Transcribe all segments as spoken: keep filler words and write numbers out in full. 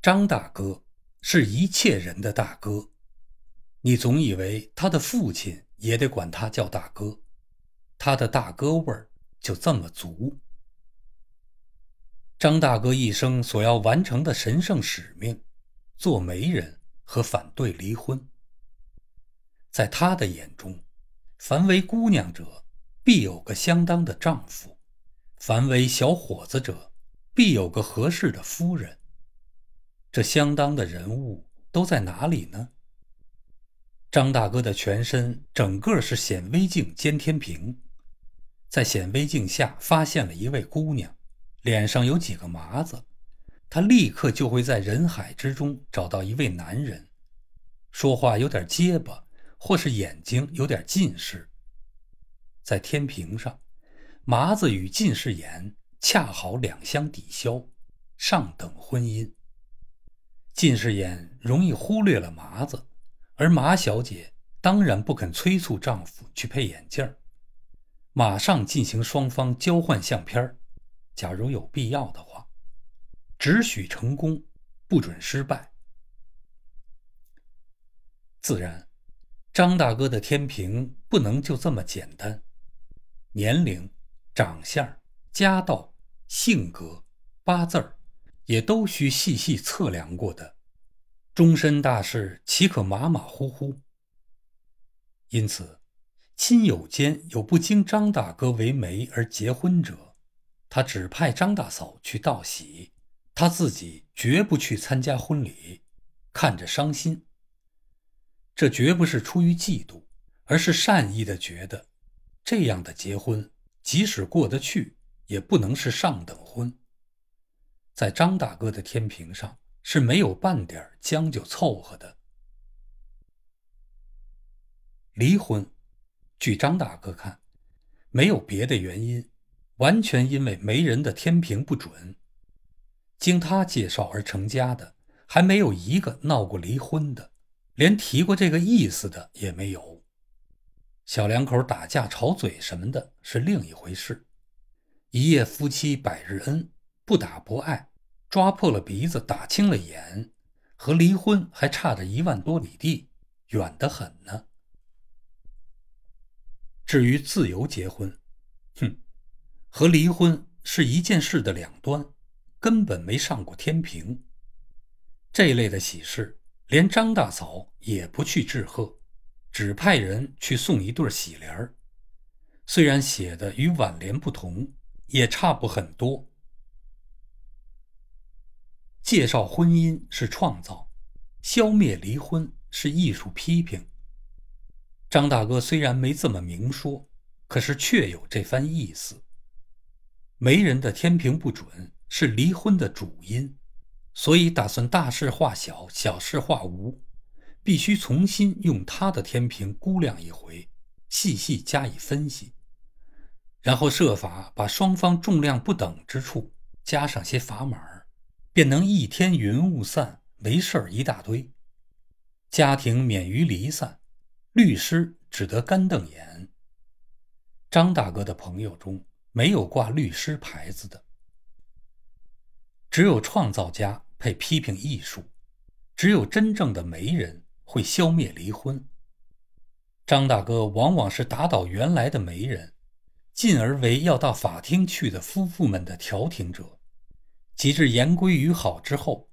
张大哥是一切人的大哥，你总以为他的父亲也得管他叫大哥，他的大哥味儿就这么足。张大哥一生所要完成的神圣使命，做媒人和反对离婚。在他的眼中，凡为姑娘者必有个相当的丈夫，凡为小伙子者必有个合适的夫人。这相当的人物都在哪里呢？张大哥的全身整个是显微镜兼天平，在显微镜下发现了一位姑娘，脸上有几个麻子，他立刻就会在人海之中找到一位男人，说话有点结巴，或是眼睛有点近视。在天平上，麻子与近视眼恰好两相抵消，上等婚姻。近视眼容易忽略了麻子，而马小姐当然不肯催促丈夫去配眼镜，马上进行双方交换相片，假如有必要的话，只许成功，不准失败。自然，张大哥的天平不能就这么简单，年龄、长相、家道、性格、八字儿，也都需细细测量过的，终身大事岂可马马虎虎？因此，亲友间有不经张大哥为媒而结婚者，他只派张大嫂去道喜，他自己绝不去参加婚礼，看着伤心。这绝不是出于嫉妒，而是善意的觉得，这样的结婚，即使过得去，也不能是上等婚。在张大哥的天平上是没有半点将就凑合的。离婚，据张大哥看，没有别的原因，完全因为媒人的天平不准。经他介绍而成家的，还没有一个闹过离婚的，连提过这个意思的也没有。小两口打架吵嘴什么的是另一回事，一夜夫妻百日恩，不打不爱，抓破了鼻子打青了眼，和离婚还差着一万多里地，远得很呢。至于自由结婚，哼，和离婚是一件事的两端，根本没上过天平。这类的喜事，连张大嫂也不去致贺，只派人去送一对喜联儿，虽然写的与挽联不同，也差不很多。介绍婚姻是创造，消灭离婚是艺术批评。张大哥虽然没这么明说，可是确有这番意思。媒人的天平不准是离婚的主因，所以打算大事化小，小事化无，必须重新用他的天平估量一回，细细加以分析，然后设法把双方重量不等之处加上些砝码，便能一天云雾散，没事儿一大堆，家庭免于离散，律师只得干瞪眼。张大哥的朋友中没有挂律师牌子的，只有创造家配批评艺术，只有真正的媒人会消灭离婚。张大哥往往是打倒原来的媒人，进而为要到法庭去的夫妇们的调停者。及至言归于好之后，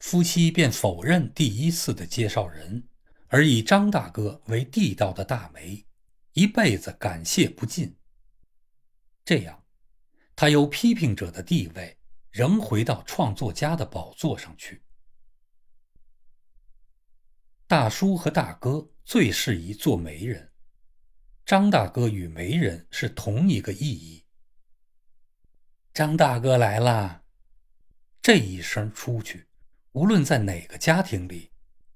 夫妻便否认第一次的介绍人，而以张大哥为地道的大媒，一辈子感谢不尽。这样，他由批评者的地位仍回到创作家的宝座上去。大叔和大哥最适宜做媒人，张大哥与媒人是同一个意义。张大哥来啦！这一声出去，无论在哪个家庭里，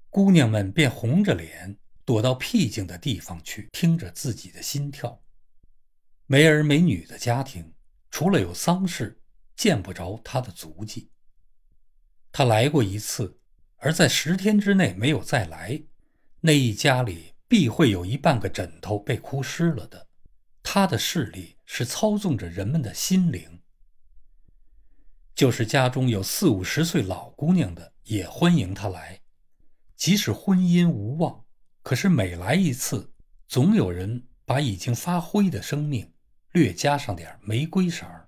姑娘们便红着脸躲到僻静的地方去，听着自己的心跳。没儿没女的家庭，除了有丧事，见不着她的足迹。她来过一次，而在十天之内没有再来，那一家里必会有一半个枕头被哭湿了的。她的势力是操纵着人们的心灵。就是家中有四五十岁老姑娘的，也欢迎他来。即使婚姻无望，可是每来一次，总有人把已经发灰的生命略加上点玫瑰色。